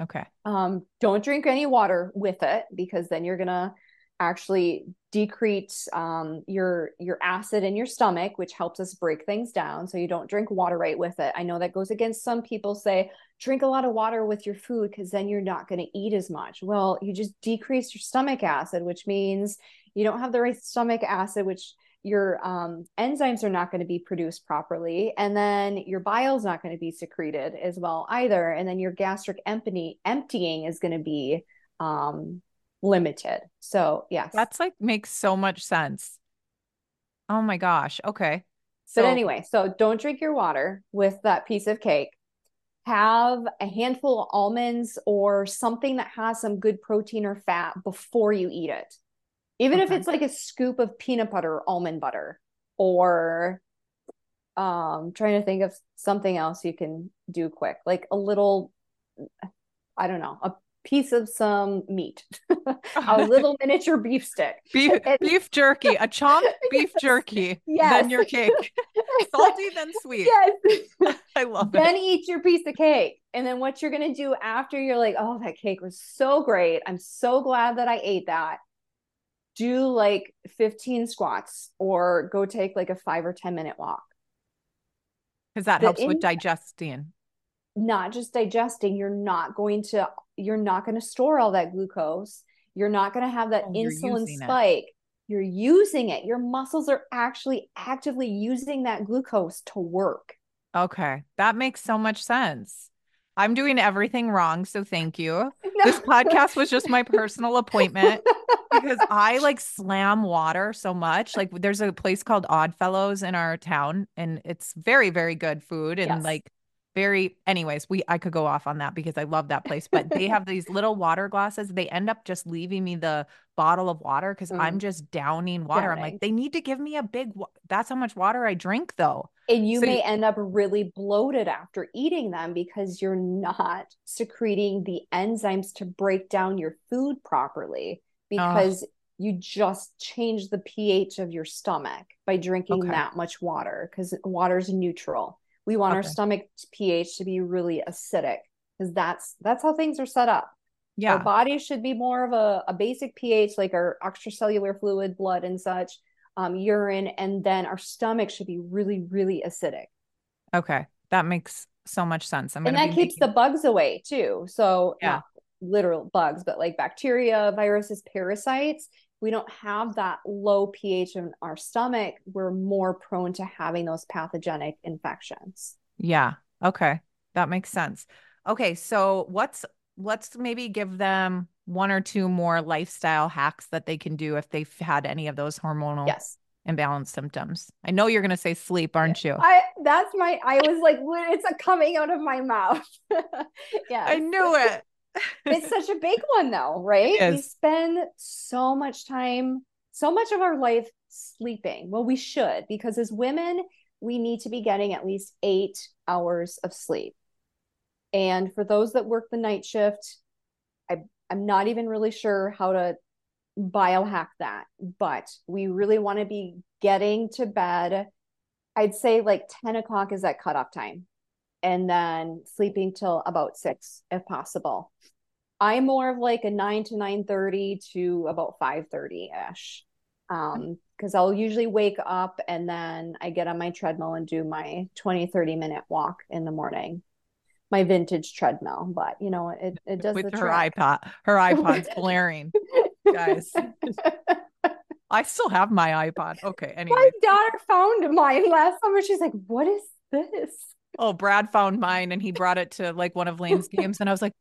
Okay. Um, don't drink any water with it, because then you're going to actually decrease um, your, your acid in your stomach, which helps us break things down. So you don't drink water right with it. I know that goes against some people say, drink a lot of water with your food, because then you're not going to eat as much. Well, you just decrease your stomach acid, which means you don't have the right stomach acid, which your um, enzymes are not going to be produced properly. And then your bile is not going to be secreted as well either. And then your gastric empty, emptying is going to be um, limited. So yes, that's like, makes so much sense. Oh my gosh. Okay. So but anyway, so don't drink your water with that piece of cake. Have a handful of almonds or something that has some good protein or fat before you eat it. Even okay. if it's like a scoop of peanut butter, or almond butter, or um, trying to think of something else you can do quick, like a little, I don't know, a piece of some meat, a little miniature beef stick, beef, and, beef jerky, a chomp beef yes, jerky, yes. Then your cake, salty then sweet. Yes, I love then it. Then eat your piece of cake, and then what you're gonna do after? You're like, oh, that cake was so great. I'm so glad that I ate that. Do like fifteen squats, or go take like a five or ten minute walk, because that the helps in- with digesting. Not just digesting. You're not going to. You're not going to store all that glucose. You're not going to have that oh, insulin you're spike. It. You're using it. Your muscles are actually actively using that glucose to work. Okay. That makes so much sense. I'm doing everything wrong. So thank you. No. This podcast was just my personal appointment because I like slam water so much. Like there's a place called Oddfellows in our town, and it's very, very good food. And yes. like, Very, anyways, we, I could go off on that because I love that place, but they have these little water glasses. They end up just leaving me the bottle of water because mm. I'm just downing water. Downing. I'm like, they need to give me a big, wa- that's how much water I drink though. And you so- may end up really bloated after eating them because you're not secreting the enzymes to break down your food properly because oh. you just change the pH of your stomach by drinking okay. that much water because water's neutral. We want okay. our stomach pH to be really acidic because that's, that's how things are set up. Yeah. Our body should be more of a, a basic pH, like our extracellular fluid, blood and such, um, urine. And then our stomach should be really, really acidic. Okay. That makes so much sense. I'm and that keeps making... the bugs away too. So yeah. yeah, literal bugs, but like bacteria, viruses, parasites, we don't have that low pH in our stomach. We're more prone to having those pathogenic infections. Yeah. Okay. That makes sense. Okay. So what's, let's maybe give them one or two more lifestyle hacks that they can do if they've had any of those hormonal yes. imbalance symptoms. I know you're going to say sleep, aren't you? I, that's my, I was like, it's a coming out of my mouth. Yeah. I knew it. It's such a big one though, right? We spend so much time, so much of our life sleeping. Well, we should, because as women, we need to be getting at least eight hours of sleep. And for those that work the night shift, I, I'm not even really sure how to biohack that, but we really want to be getting to bed. I'd say like ten o'clock is that cutoff time. And then sleeping till about six, if possible. I'm more of like a nine to nine thirty to about five thirty ish, um, because I'll usually wake up and then I get on my treadmill and do my twenty, thirty minute walk in the morning. My vintage treadmill, but you know it it does. With the her track. iPod, her iPod's blaring, guys. I still have my iPod. Okay, anyway. My daughter found mine last summer. She's like, "What is this?" Oh, Brad found mine and he brought it to like one of Lane's games. And I was like,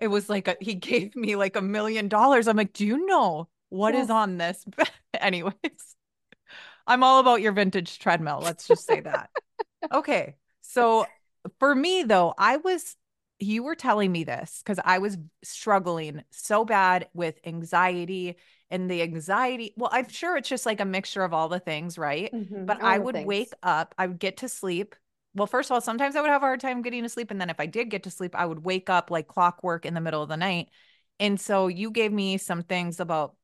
it was like, a, he gave me like a million dollars. I'm like, do you know what yes. is on this? Anyways, I'm all about your vintage treadmill. Let's just say that. Okay. So for me though, I was, you were telling me this because I was struggling so bad with anxiety and the anxiety. Well, I'm sure it's just like a mixture of all the things, right? Mm-hmm. But all I would things. wake up, I would get to sleep. Well, first of all, sometimes I would have a hard time getting to sleep. And then if I did get to sleep, I would wake up like clockwork in the middle of the night. And so you gave me some things about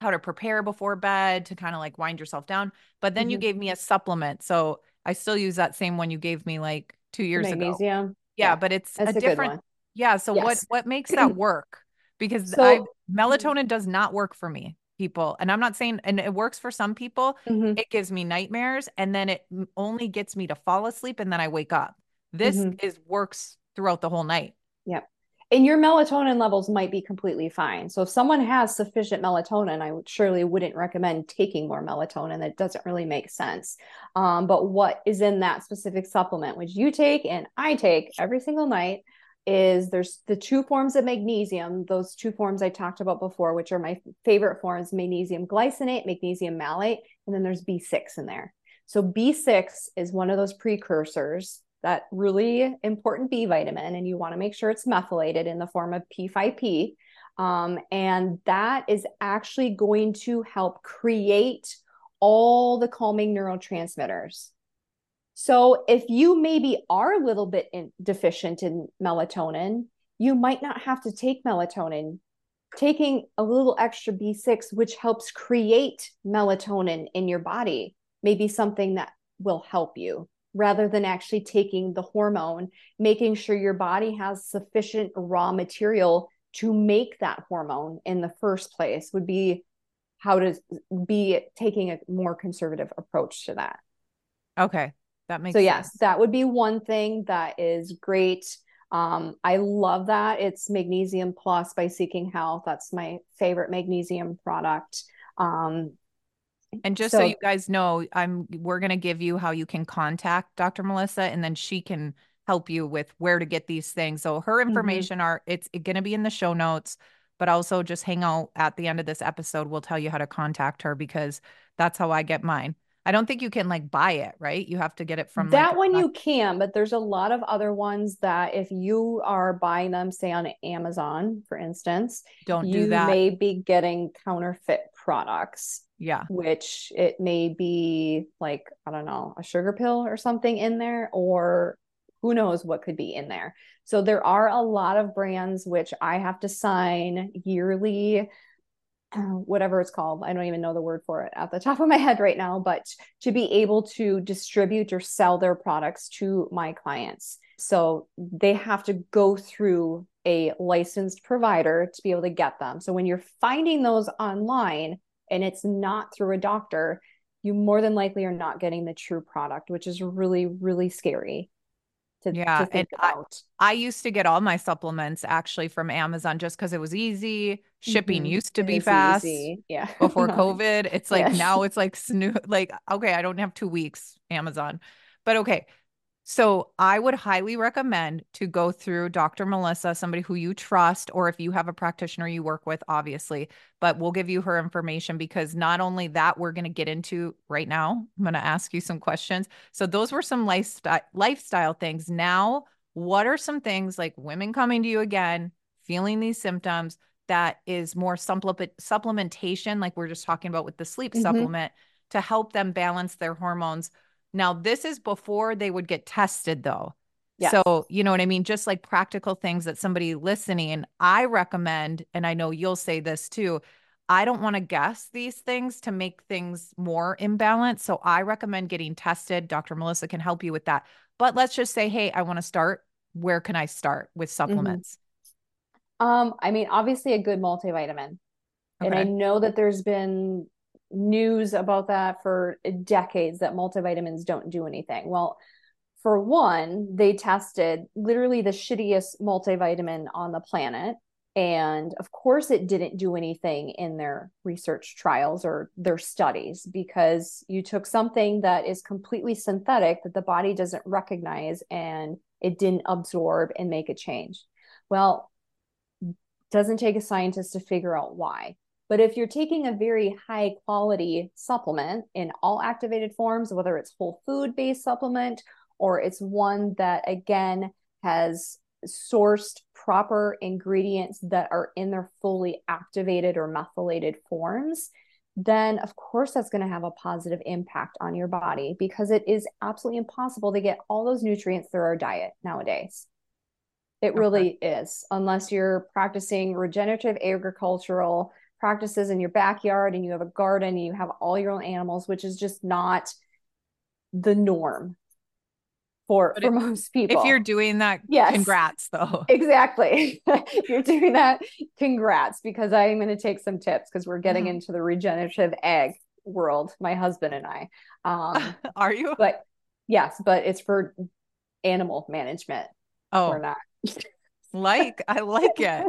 how to prepare before bed to kind of like wind yourself down. But then mm-hmm. you gave me a supplement. So I still use that same one you gave me like two years Magnesium. ago. Yeah, yeah, but it's a, a different. One. Yeah. So yes. what, what makes that work? Because so, I, melatonin does not work for me. people. And I'm not saying, and it works for some people, mm-hmm. it gives me nightmares and then it only gets me to fall asleep. And then I wake up. This mm-hmm. is works throughout the whole night. Yep. And your melatonin levels might be completely fine. So if someone has sufficient melatonin, I would, surely wouldn't recommend taking more melatonin. That doesn't really make sense. Um, but what is in that specific supplement, which you take and I take every single night, is there's the two forms of magnesium, those two forms I talked about before, which are my favorite forms, magnesium glycinate, magnesium malate, and then there's B six in there. So B six is one of those precursors, that really important B vitamin, and you want to make sure it's methylated in the form of P five P. Um, and that is actually going to help create all the calming neurotransmitters. So if you maybe are a little bit in, deficient in melatonin, you might not have to take melatonin. Taking a little extra B six, which helps create melatonin in your body, may be something that will help you rather than actually taking the hormone, making sure your body has sufficient raw material to make that hormone in the first place would be how to be taking a more conservative approach to that. Okay. That makes so yes, sense. That would be one thing that is great. Um, I love that. It's Magnesium Plus by Seeking Health. That's my favorite magnesium product. Um, and just so, so you guys know, I'm we're going to give you how you can contact Doctor Melissa, and then she can help you with where to get these things. So her information mm-hmm. are it's going to be in the show notes, but also just hang out at the end of this episode. We'll tell you how to contact her because that's how I get mine. I don't think you can like buy it, right? You have to get it from that like, one. You can, but there's a lot of other ones that if you are buying them, say on Amazon, for instance, don't do you that. You may be getting counterfeit products. Yeah. Which it may be like, I don't know, a sugar pill or something in there, or who knows what could be in there. So there are a lot of brands, which I have to sign yearly, whatever it's called. I don't even know the word for it at the top of my head right now, but to be able to distribute or sell their products to my clients. So they have to go through a licensed provider to be able to get them. So when you're finding those online and it's not through a doctor, you more than likely are not getting the true product, which is really, really scary. to, yeah, to think and about. I, I used to get all my supplements actually from Amazon just because it was easy. Shipping mm-hmm. used to it be fast easy. Yeah. Before COVID. It's like, yes. Now it's like, snoo- like, okay, I don't have two weeks Amazon, but okay. So I would highly recommend to go through Doctor Melissa, somebody who you trust, or if you have a practitioner you work with, obviously, but we'll give you her information, because not only that, we're going to get into right now, I'm going to ask you some questions. So those were some lifestyle lifestyle things. Now, what are some things, like women coming to you again, feeling these symptoms, that is more supplement supplementation, like we're just talking about with the sleep mm-hmm. supplement, to help them balance their hormones? Now, this is before they would get tested, though. Yes. So, you know what I mean? Just like practical things that somebody listening, I recommend, and I know you'll say this too, I don't want to guess these things to make things more imbalanced. So I recommend getting tested. Doctor Melissa can help you with that. But let's just say, hey, I want to start. Where can I start with supplements? Mm-hmm. Um, I mean, obviously a good multivitamin. Okay. And I know that there's been news about that for decades, that multivitamins don't do anything. Well, for one, they tested literally the shittiest multivitamin on the planet. And of course it didn't do anything in their research trials or their studies, because you took something that is completely synthetic that the body doesn't recognize, and it didn't absorb and make a change. Well, doesn't take a scientist to figure out why. But if you're taking a very high quality supplement in all activated forms, whether it's whole food based supplement, or it's one that, again, has sourced proper ingredients that are in their fully activated or methylated forms, then of course that's going to have a positive impact on your body, because it is absolutely impossible to get all those nutrients through our diet nowadays. It really okay. is, unless you're practicing regenerative agricultural practices in your backyard and you have a garden and you have all your own animals, which is just not the norm for, for if, most people. If you're doing that, yes. Congrats though. Exactly. If you're doing that, congrats, because I'm going to take some tips, because we're getting mm-hmm. into the regenerative egg world, my husband and I. Um, Are you? But yes, but it's for animal management. Oh, we're not. Like, I like it.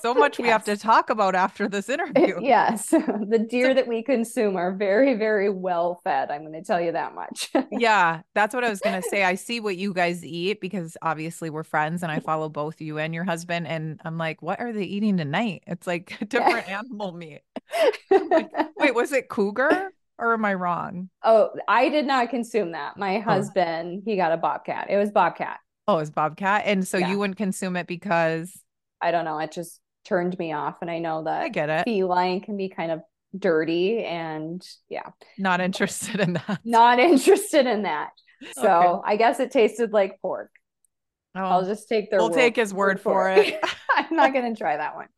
So much yes. we have to talk about after this interview. It, yes. The deer that we consume are very, very well fed. I'm going to tell you that much. Yeah. That's what I was going to say. I see what you guys eat, because obviously we're friends and I follow both you and your husband. And I'm like, what are they eating tonight? It's like different yeah. animal meat. Like, wait, was it cougar? Or am I wrong? Oh, I did not consume that. My husband, oh. he got a bobcat. It was bobcat. Oh, it's bobcat. And so yeah. you wouldn't consume it because? I don't know. It just turned me off. And I know that I get it. Feline can be kind of dirty, and yeah. Not interested in that. Not interested in that. So okay. I guess it tasted like pork. Oh, I'll just take their We'll word, take his word, word for it. it. I'm not going to try that one.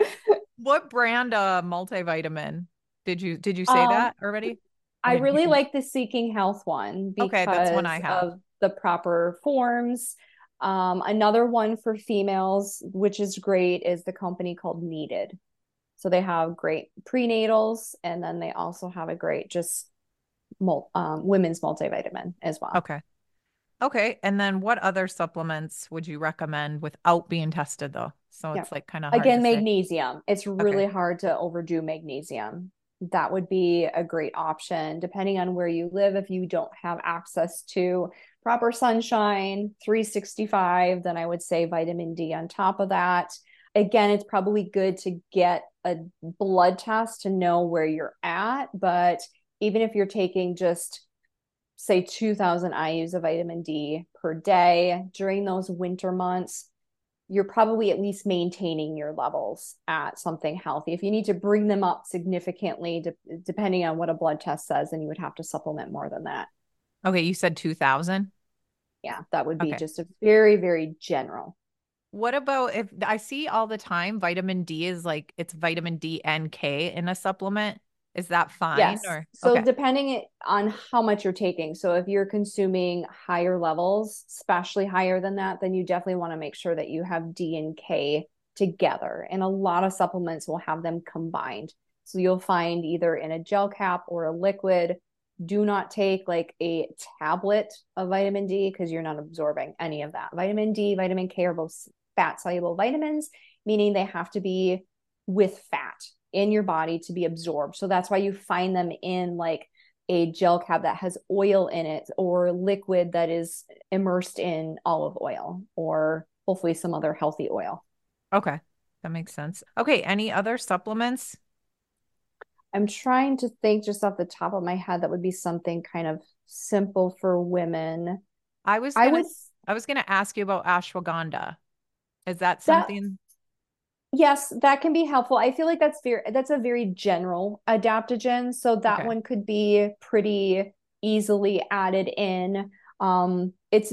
What brand uh, multivitamin? Did you, did you say um, that already? I, I really like the Seeking Health one, because okay, that's one I have. Of the proper forms. Um, another one for females, which is great, is the company called Needed. So they have great prenatals, and then they also have a great just mul- um, women's multivitamin as well. Okay. Okay. And then what other supplements would you recommend without being tested though? So yeah. it's like kind of, again, magnesium. Say. It's really okay. hard to overdo magnesium. That would be a great option, depending on where you live. If you don't have access to proper sunshine, three sixty-five, then I would say vitamin D on top of that. Again, it's probably good to get a blood test to know where you're at. But even if you're taking just, say, two thousand I U's of vitamin D per day during those winter months, you're probably at least maintaining your levels at something healthy. If you need to bring them up significantly, de- depending on what a blood test says, then you would have to supplement more than that. Okay. You said two thousand. Yeah. That would be okay. just a very, very general. What about if I see all the time, vitamin D is like, it's vitamin D and K in a supplement. Is that fine? Yes. Or, so okay. depending on how much you're taking. So if you're consuming higher levels, especially higher than that, then you definitely want to make sure that you have D and K together. And a lot of supplements will have them combined. So you'll find either in a gel cap or a liquid, do not take like a tablet of vitamin D because you're not absorbing any of that. Vitamin D, vitamin K are both fat-soluble vitamins, meaning they have to be with fat in your body to be absorbed. So that's why you find them in like a gel cap that has oil in it, or liquid that is immersed in olive oil, or hopefully some other healthy oil. Okay. That makes sense. Okay. Any other supplements? I'm trying to think just off the top of my head that would be something kind of simple for women. I was gonna, I, would, I was going to ask you about ashwagandha. Is that something? That, yes, that can be helpful. I feel like that's very, that's a very general adaptogen, so that okay. one could be pretty easily added in. Um, it's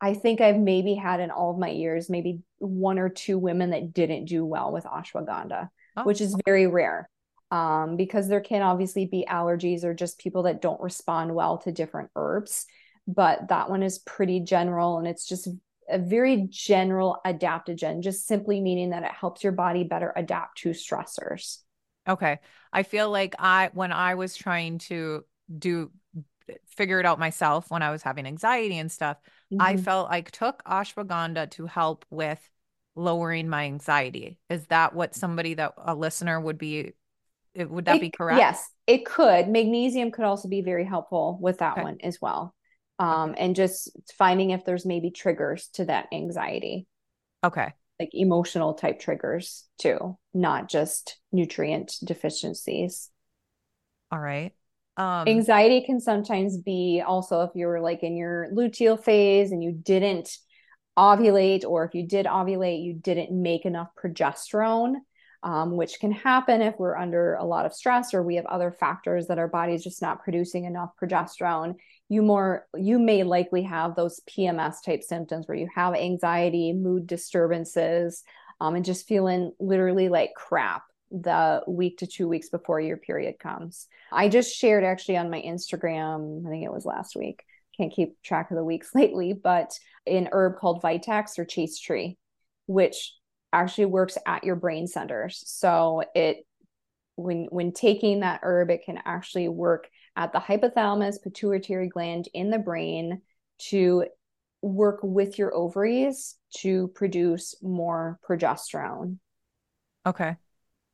I think I've maybe had in all of my years, maybe one or two women that didn't do well with ashwagandha, oh, which is very rare. Um, because there can obviously be allergies or just people that don't respond well to different herbs, but that one is pretty general, and it's just a very general adaptogen, just simply meaning that it helps your body better adapt to stressors. Okay. I feel like I, when I was trying to do, figure it out myself, when I was having anxiety and stuff, mm-hmm. I felt like took ashwagandha to help with lowering my anxiety. Is that what somebody that a listener would be It, would that it, be correct? Yes, it could. Magnesium could also be very helpful with that okay. one as well. Um, and just finding if there's maybe triggers to that anxiety. Okay. Like emotional type triggers too, not just nutrient deficiencies. All right. Um, anxiety can sometimes be also if you were like in your luteal phase and you didn't ovulate, or if you did ovulate, you didn't make enough progesterone. Um, which can happen if we're under a lot of stress, or we have other factors that our body's just not producing enough progesterone. You more, you may likely have those P M S type symptoms where you have anxiety, mood disturbances, um, and just feeling literally like crap the week to two weeks before your period comes. I just shared actually on my Instagram, I think it was last week, can't keep track of the weeks lately, but an herb called Vitex or Chase Tree, which actually works at your brain centers. So it, when, when taking that herb, it can actually work at the hypothalamus, pituitary gland in the brain to work with your ovaries to produce more progesterone. Okay.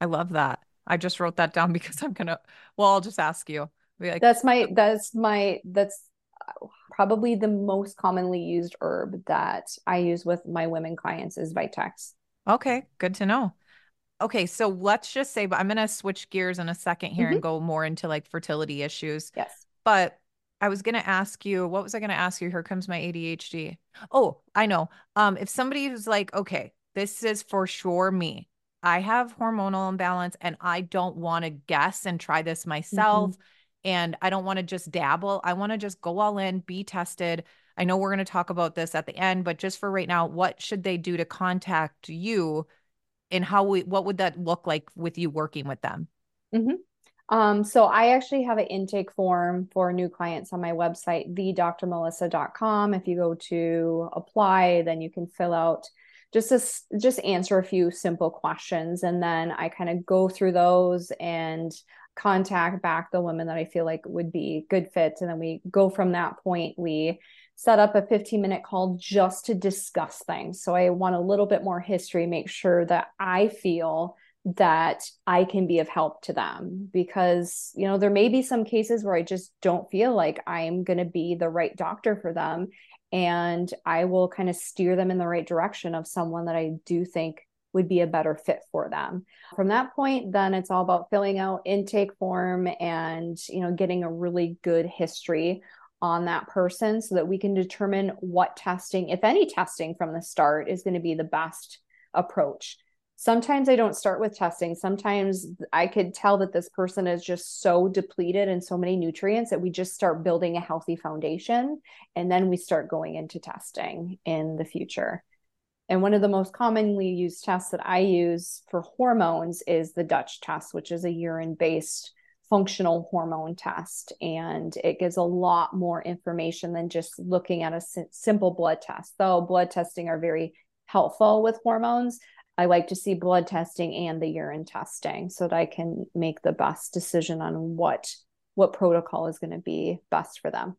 I love that. I just wrote that down because I'm going to, well, I'll just ask you. Like, that's my, that's my, that's probably the most commonly used herb that I use with my women clients is Vitex. Okay. Good to know. Okay. So let's just say, but I'm going to switch gears in a second here mm-hmm. and go more into like fertility issues. Yes. But I was going to ask you, what was I going to ask you? Here comes my A D H D. Oh, I know. Um, if somebody was like, okay, this is for sure me, I have hormonal imbalance and I don't want to guess and try this myself. Mm-hmm. And I don't want to just dabble. I want to just go all in, be tested. I know we're going to talk about this at the end, but just for right now, what should they do to contact you, and how we, what would that look like with you working with them? Mm-hmm. Um, so I actually have an intake form for new clients on my website, the d r melissa dot com. If you go to apply, then you can fill out just a, just answer a few simple questions. And then I kind of go through those and contact back the women that I feel like would be good fits. And then we go from that point, we set up a fifteen minute call just to discuss things. So I want a little bit more history, make sure that I feel that I can be of help to them, because, you know, there may be some cases where I just don't feel like I'm going to be the right doctor for them. And I will kind of steer them in the right direction of someone that I do think would be a better fit for them. From that point, then it's all about filling out intake form and, you know, getting a really good history on that person so that we can determine what testing, if any testing from the start, is going to be the best approach. Sometimes I don't start with testing. Sometimes I could tell that this person is just so depleted in so many nutrients that we just start building a healthy foundation, and then we start going into testing in the future. And one of the most commonly used tests that I use for hormones is the Dutch test, which is a urine-based functional hormone test. And it gives a lot more information than just looking at a simple blood test, though blood testing are very helpful with hormones. I like to see blood testing and the urine testing so that I can make the best decision on what what protocol is going to be best for them.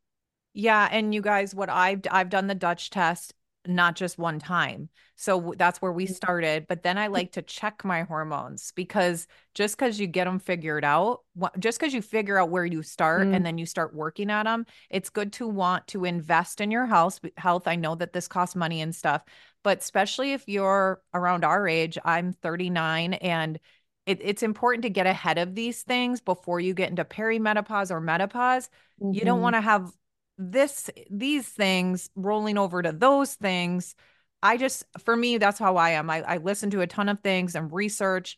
Yeah. And you guys, what I've, I've done the Dutch test, not just one time. So that's where we started. But then I like to check my hormones, because just because you get them figured out, just because you figure out where you start mm. and then you start working at them, it's good to want to invest in your health. Health. I know that this costs money and stuff, but especially if you're around our age, I'm thirty-nine, and It, it's important to get ahead of these things before you get into perimenopause or menopause. Mm-hmm. You don't want to have this, these things rolling over to those things. I just, for me, that's how I am. I, I listen to a ton of things and research.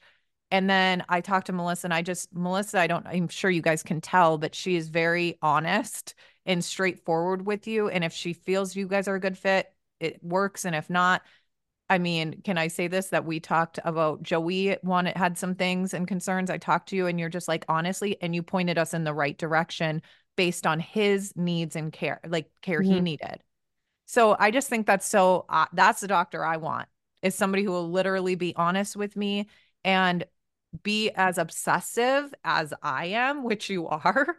And then I talk to Melissa, and I just, Melissa, I don't, I'm sure you guys can tell, but she is very honest and straightforward with you. And if she feels you guys are a good fit, it works. And if not, I mean, can I say this, that we talked about Joey wanted, had some things and concerns. I talked to you and you're just like, honestly, and you pointed us in the right direction based on his needs and care, like care mm-hmm. he needed. So I just think that's so, uh, that's the doctor I want, is somebody who will literally be honest with me and be as obsessive as I am, which you are.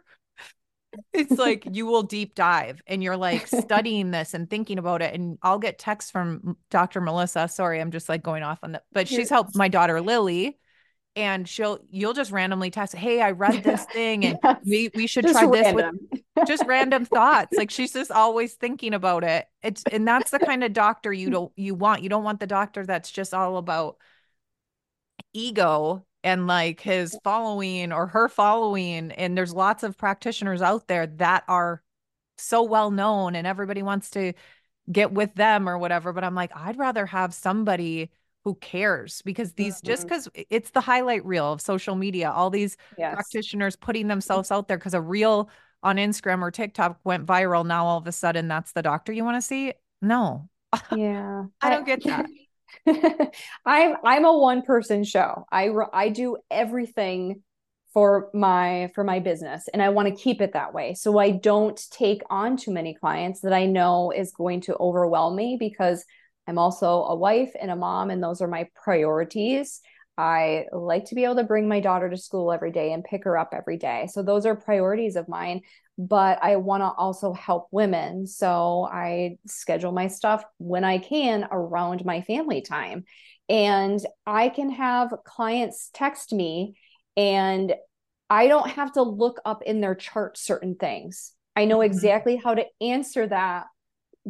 It's like, you will deep dive and you're like studying this and thinking about it. And I'll get texts from Doctor Melissa. Sorry, I'm just like going off on that, but she's helped my daughter, Lily, and she'll, you'll just randomly text, hey, I read this thing and yes. we, we should just try random. this with just random thoughts. Like, she's just always thinking about it. It's, and that's the kind of doctor you don't, you want, you don't want the doctor that's just all about ego and like his following or her following. And there's lots of practitioners out there that are so well known and everybody wants to get with them or whatever. But I'm like, I'd rather have somebody who cares, because these, mm-hmm. just because it's the highlight reel of social media, all these yes. practitioners putting themselves out there because a reel on Instagram or TikTok went viral. Now all of a sudden that's the doctor you want to see. No. Yeah. I don't get that. I'm, I'm a one person show. I, I do everything for my, for my business, and I want to keep it that way. So I don't take on too many clients that I know is going to overwhelm me, because I'm also a wife and a mom, and those are my priorities. I like to be able to bring my daughter to school every day and pick her up every day. So those are priorities of mine, but I want to also help women. So I schedule my stuff when I can around my family time. And I can have clients text me, and I don't have to look up in their chart certain things. I know exactly how to answer that,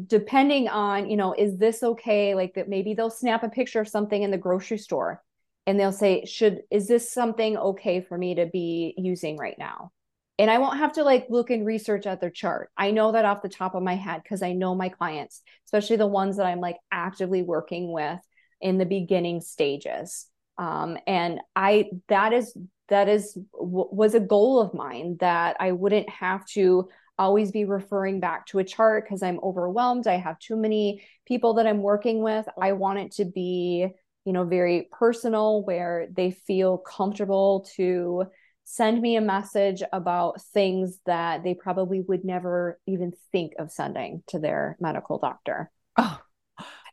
depending on, you know, is this okay? Like, that maybe they'll snap a picture of something in the grocery store and they'll say, should, is this something okay for me to be using right now? And I won't have to like look and research at their chart. I know that off the top of my head, because I know my clients, especially the ones that I'm like actively working with in the beginning stages. Um, and I, that is, that is, w- was a goal of mine, that I wouldn't have to always be referring back to a chart because I'm overwhelmed. I have too many people that I'm working with. I want it to be, you know, very personal, where they feel comfortable to send me a message about things that they probably would never even think of sending to their medical doctor. Oh,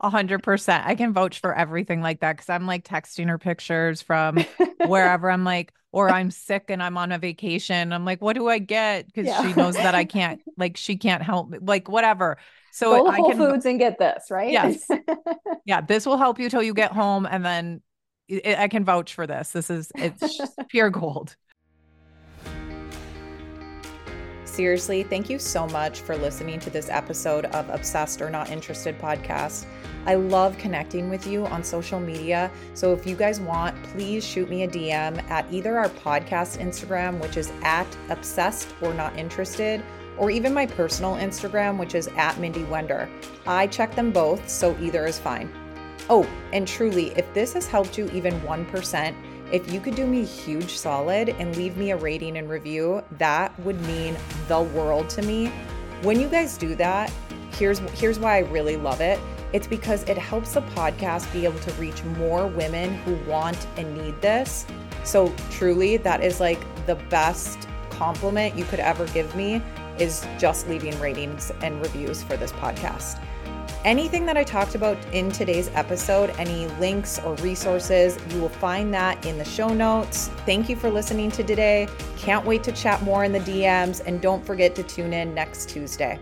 a hundred percent. I can vouch for everything like that, because I'm like texting her pictures from wherever. I'm like, or I'm sick and I'm on a vacation. I'm like, what do I get? Because yeah. she knows that I can't, like, she can't help me, like, whatever. So Go I Whole can, Foods and get this, right? Yes. Yeah. This will help you till you get home. And then it, I can vouch for this. This is, it's pure gold. Seriously, thank you so much for listening to this episode of Obsessed or Not Interested podcast. I love connecting with you on social media. So if you guys want, please shoot me a D M at either our podcast Instagram, which is at Obsessed or Not Interested, or even my personal Instagram, which is at Mindy Wender. I check them both, so either is fine. Oh, and truly, if this has helped you even one percent, if you could do me a huge solid and leave me a rating and review, that would mean the world to me. When you guys do that, here's here's why I really love it. It's because it helps the podcast be able to reach more women who want and need this. So truly, that is like the best compliment you could ever give me, is just leaving ratings and reviews for this podcast. Anything that I talked about in today's episode, any links or resources, you will find that in the show notes. Thank you for listening to today. Can't wait to chat more in the D Ms, and don't forget to tune in next Tuesday.